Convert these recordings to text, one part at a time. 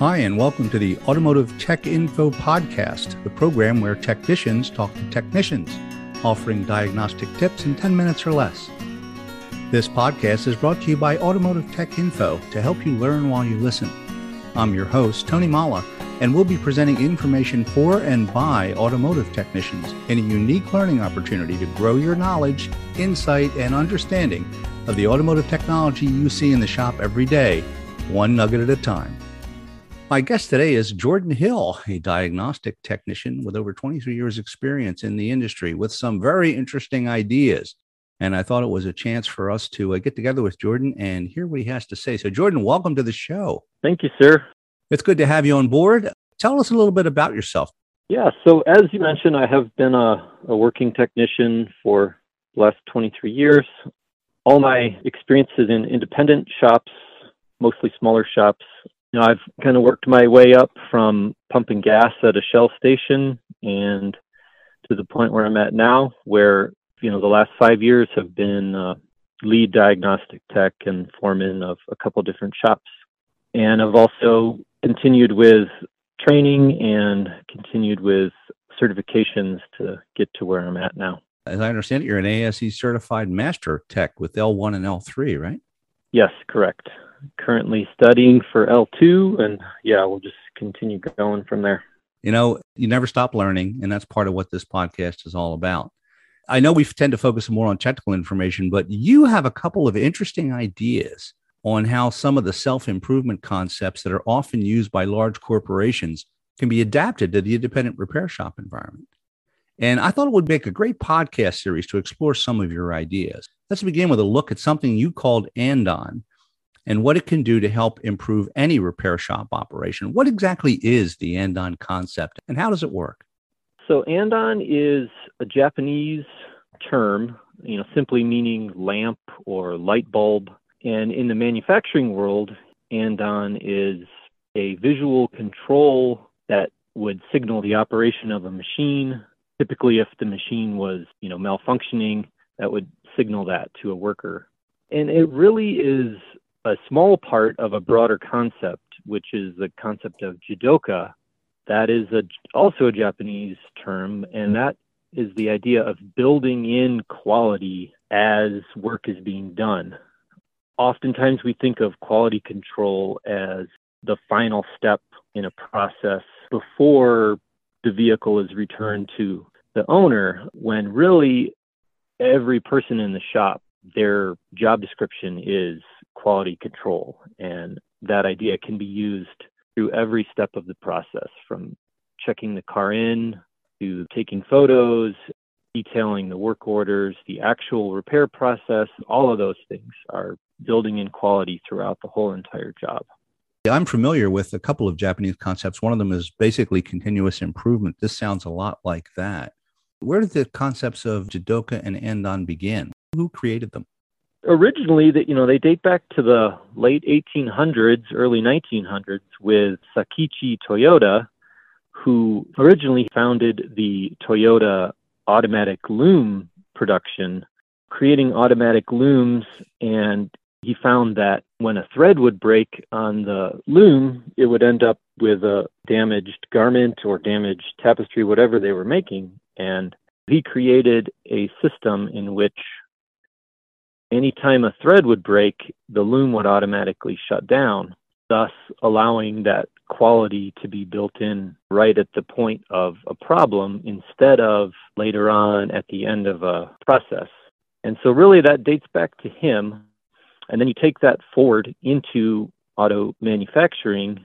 Hi, and welcome to the Automotive Tech Info podcast, the program where technicians talk to technicians, offering diagnostic tips in 10 minutes or less. This podcast is brought to you by Automotive Tech Info to help you learn while you listen. I'm your host, Tony Mala, and we'll be presenting information for and by automotive technicians in a unique learning opportunity to grow your knowledge, insight, and understanding of the automotive technology you see in the shop every day, one nugget at a time. My guest today is Jordan Hill, a diagnostic technician with over 23 years experience in the industry with some very interesting ideas. And I thought it was a chance for us to get together with Jordan and hear what he has to say. So Jordan, welcome to the show. Thank you, sir. It's good to have you on board. Tell us a little bit about yourself. Yeah. So as you mentioned, I have been a working technician for the last 23 years. All my experiences in independent shops, mostly smaller shops. You know, I've kind of worked my way up from pumping gas at a Shell station and to the point where I'm at now, where, you know, the last 5 years have been lead diagnostic tech and foreman of a couple different shops. And I've also continued with training and continued with certifications to get to where I'm at now. As I understand it, you're an ASE certified master tech with L1 and L3, right? Yes, correct. Currently studying for L2, and yeah, we'll just continue going from there. You know, you never stop learning, and that's part of what this podcast is all about. I know we tend to focus more on technical information, but you have a couple of interesting ideas on how some of the self-improvement concepts that are often used by large corporations can be adapted to the independent repair shop environment. And I thought it would make a great podcast series to explore some of your ideas. Let's begin with a look at something you called Andon, and what it can do to help improve any repair shop operation. What exactly is the Andon concept, and how does it work? So Andon is a Japanese term, you know, simply meaning lamp or light bulb. And in the manufacturing world, Andon is a visual control that would signal the operation of a machine. Typically, if the machine was, you know, malfunctioning, that would signal that to a worker. And it really is a small part of a broader concept, which is the concept of jidoka. That is also a Japanese term, and that is the idea of building in quality as work is being done. Oftentimes we think of quality control as the final step in a process before the vehicle is returned to the owner, when really every person in the shop, their job description is quality control, and that idea can be used through every step of the process, from checking the car in to taking photos, detailing the work orders, the actual repair process. All of those things are building in quality throughout the whole entire job. I'm familiar with a couple of Japanese concepts. One of them is basically continuous improvement. This sounds a lot like that. Where did the concepts of jidoka and Andon begin? Who created them? Originally, that, you know, they date back to the late 1800s, early 1900s with Sakichi Toyoda, who originally founded the Toyota automatic loom production, creating automatic looms. And he found that when a thread would break on the loom, it would end up with a damaged garment or damaged tapestry, whatever they were making. And he created a system in which anytime a thread would break, the loom would automatically shut down, thus allowing that quality to be built in right at the point of a problem instead of later on at the end of a process. And so really that dates back to him. And then you take that forward into auto manufacturing,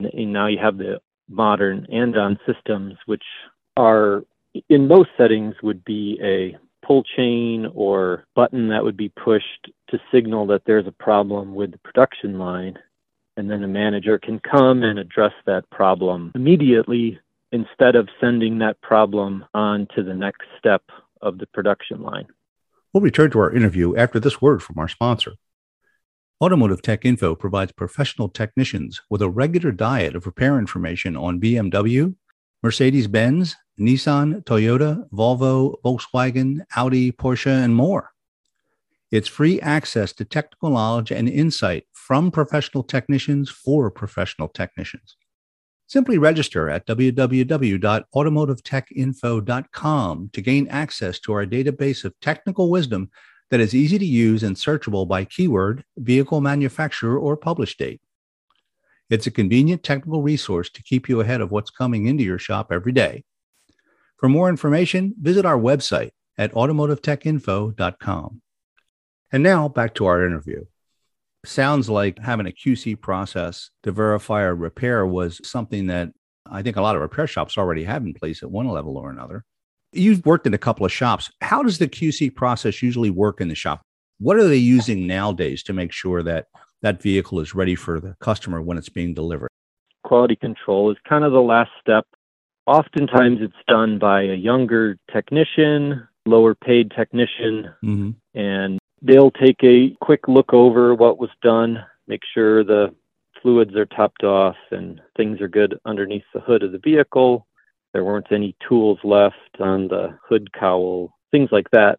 and now you have the modern Andon systems, which are in most settings would be a pull chain or button that would be pushed to signal that there's a problem with the production line. And then a manager can come and address that problem immediately instead of sending that problem on to the next step of the production line. We'll return to our interview after this word from our sponsor. Automotive Tech Info provides professional technicians with a regular diet of repair information on BMW, Mercedes-Benz, Nissan, Toyota, Volvo, Volkswagen, Audi, Porsche, and more. It's free access to technical knowledge and insight from professional technicians for professional technicians. Simply register at www.automotivetechinfo.com to gain access to our database of technical wisdom that is easy to use and searchable by keyword, vehicle manufacturer, or publish date. It's a convenient technical resource to keep you ahead of what's coming into your shop every day. For more information, visit our website at automotivetechinfo.com. And now back to our interview. Sounds like having a QC process to verify a repair was something that I think a lot of repair shops already have in place at one level or another. You've worked in a couple of shops. How does the QC process usually work in the shop? What are they using nowadays to make sure that that vehicle is ready for the customer when it's being delivered? Quality control is kind of the last step. Oftentimes it's done by a younger technician, lower paid technician, and they'll take a quick look over what was done, make sure the fluids are topped off and things are good underneath the hood of the vehicle. There weren't any tools left on the hood cowl, things like that.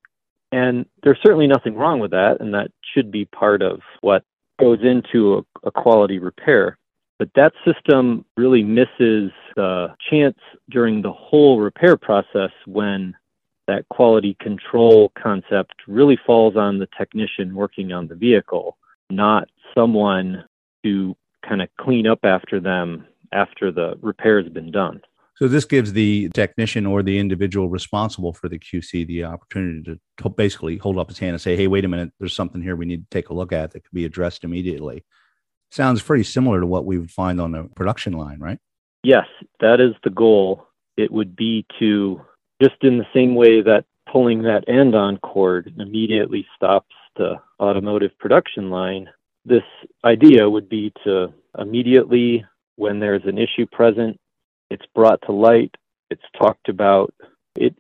And there's certainly nothing wrong with that, and that should be part of what goes into a quality repair. But that system really misses the chance during the whole repair process when that quality control concept really falls on the technician working on the vehicle, not someone to kind of clean up after them after the repair has been done. So this gives the technician or the individual responsible for the QC the opportunity to basically hold up his hand and say, hey, wait a minute, there's something here we need to take a look at that could be addressed immediately. Sounds pretty similar to what we would find on the production line, right? Yes, that is the goal. It would be to, just in the same way that pulling that Andon cord immediately stops the automotive production line, this idea would be to immediately, when there's an issue present, it's brought to light, it's talked about, it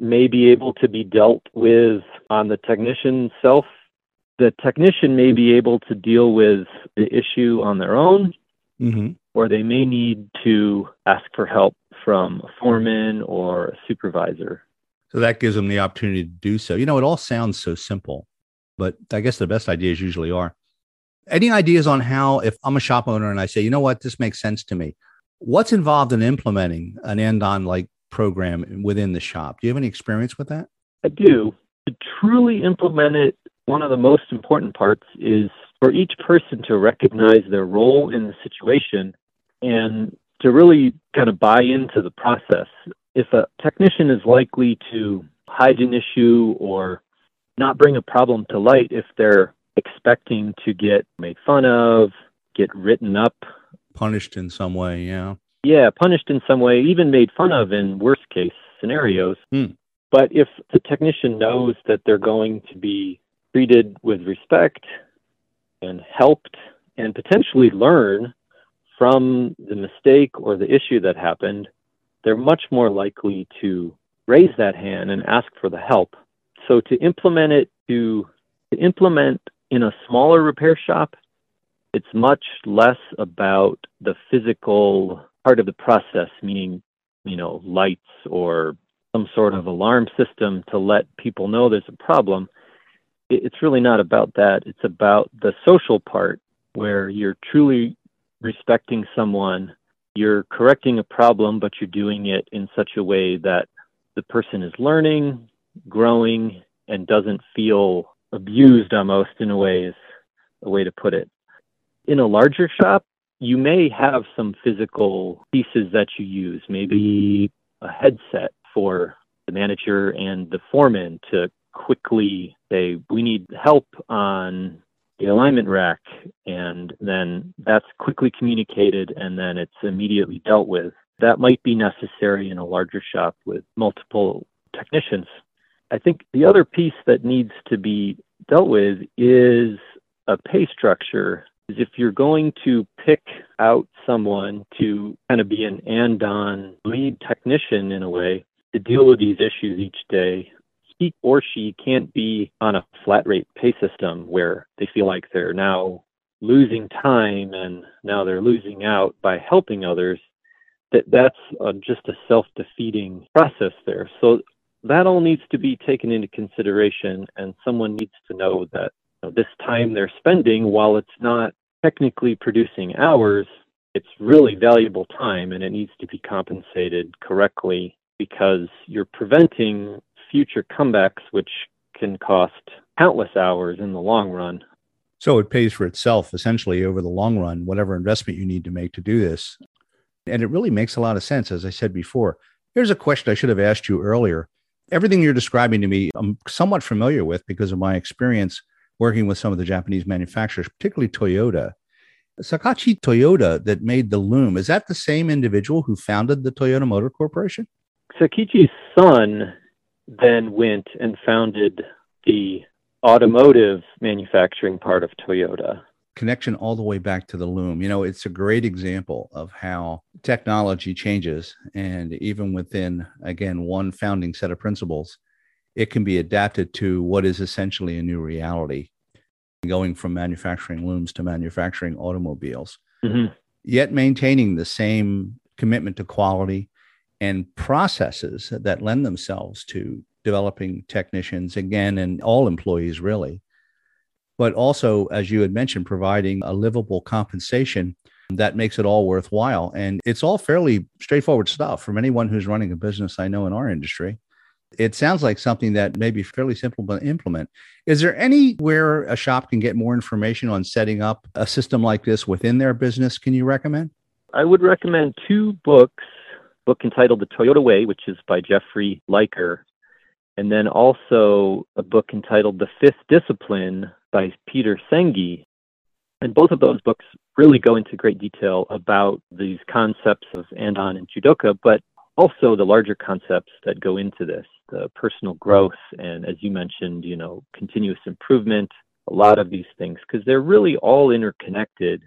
may be able to be dealt with on the technician's self. The technician may be able to deal with the issue on their own, or they may need to ask for help from a foreman or a supervisor. So that gives them the opportunity to do so. You know, it all sounds so simple, but I guess the best ideas usually are. Any ideas on how, if I'm a shop owner and I say, you know what, this makes sense to me, what's involved in implementing an Andon-like program within the shop? Do you have any experience with that? I do. To truly implement it, one of the most important parts is for each person to recognize their role in the situation and to really kind of buy into the process. If a technician is likely to hide an issue or not bring a problem to light if they're expecting to get made fun of, get written up, punished in some way, yeah, punished in some way, even made fun of in worst-case scenarios. But if the technician knows that they're going to be treated with respect and helped and potentially learn from the mistake or the issue that happened, they're much more likely to raise that hand and ask for the help. So to implement it, to implement in a smaller repair shop, it's much less about the physical part of the process, meaning, you know, lights or some sort of alarm system to let people know there's a problem. It's really not about that. It's about the social part where you're truly respecting someone, you're correcting a problem, but you're doing it in such a way that the person is learning, growing, and doesn't feel abused almost, in a way, is a way to put it. In a larger shop, you may have some physical pieces that you use, maybe a headset for the manager and the foreman to quickly say, we need help on the alignment rack. And then that's quickly communicated and then it's immediately dealt with. That might be necessary in a larger shop with multiple technicians. I think the other piece that needs to be dealt with is a pay structure. If you're going to pick out someone to kind of be an Andon lead technician in a way to deal with these issues each day, he or she can't be on a flat rate pay system where they feel like they're now losing time and now they're losing out by helping others. That's just a self-defeating process there. So that all needs to be taken into consideration, and someone needs to know that, you know, this time they're spending, while it's not technically producing hours, it's really valuable time, and it needs to be compensated correctly, because you're preventing future comebacks, which can cost countless hours in the long run. So it pays for itself, essentially, over the long run, whatever investment you need to make to do this. And it really makes a lot of sense, as I said before. Here's a question I should have asked you earlier. Everything you're describing to me, I'm somewhat familiar with because of my experience working with some of the Japanese manufacturers, particularly Toyota. Sakichi Toyoda, that made the loom, is that the same individual who founded the Toyota Motor Corporation? Sakichi's son then went and founded the automotive manufacturing part of Toyota. Connection all the way back to the loom. You know, it's a great example of how technology changes. And even within, again, one founding set of principles, it can be adapted to what is essentially a new reality, going from manufacturing looms to manufacturing automobiles, yet maintaining the same commitment to quality and processes that lend themselves to developing technicians, again, and all employees, really. But also, as you had mentioned, providing a livable compensation that makes it all worthwhile. And it's all fairly straightforward stuff from anyone who's running a business I know in our industry. It sounds like something that may be fairly simple to implement. Is there anywhere a shop can get more information on setting up a system like this within their business? Can you recommend? I would recommend two books, a book entitled The Toyota Way, which is by Jeffrey Liker, and then also a book entitled The Fifth Discipline by Peter Senge. And both of those books really go into great detail about these concepts of Andon and jidoka, but also the larger concepts that go into this, the personal growth and, as you mentioned, you know, continuous improvement, a lot of these things, because they're really all interconnected.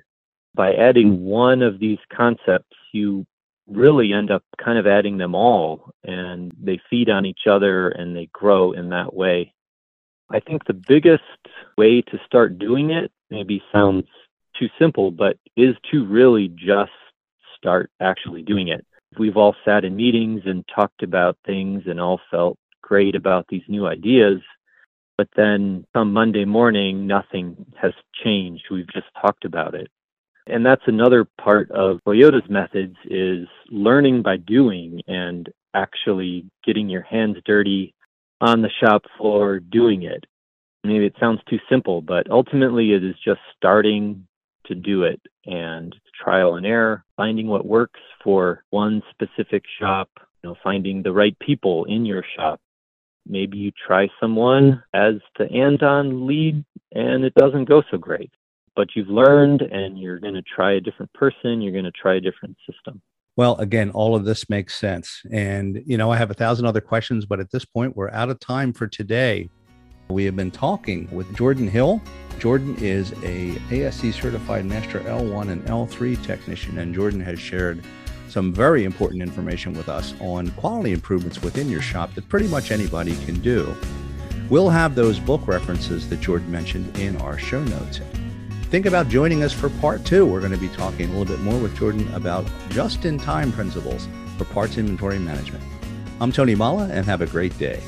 By adding one of these concepts, you really end up kind of adding them all, and they feed on each other and they grow in that way. I think the biggest way to start doing it maybe sounds too simple, but is to really just start actually doing it. We've all sat in meetings and talked about things and all felt great about these new ideas, but then come Monday morning, nothing has changed. We've just talked about it. And that's another part of Toyota's methods, is learning by doing and actually getting your hands dirty on the shop floor, doing it. Maybe it sounds too simple, but ultimately it is just starting to do it and trial and error, finding what works for one specific shop, you know, finding the right people in your shop. Maybe you try someone as the Andon lead and it doesn't go so great, but you've learned and you're going to try a different person. You're going to try a different system. Well, again, all of this makes sense. And, you know, I have 1,000 other questions, but at this point, we're out of time for today. We have been talking with Jordan Hill. Jordan is a ASE certified master L1 and L3 technician, and Jordan has shared some very important information with us on quality improvements within your shop that pretty much anybody can do. We'll have those book references that Jordan mentioned in our show notes. Think about joining us for part 2. We're going to be talking a little bit more with Jordan about just-in-time principles for parts inventory management. I'm Tony Mala, and have a great day.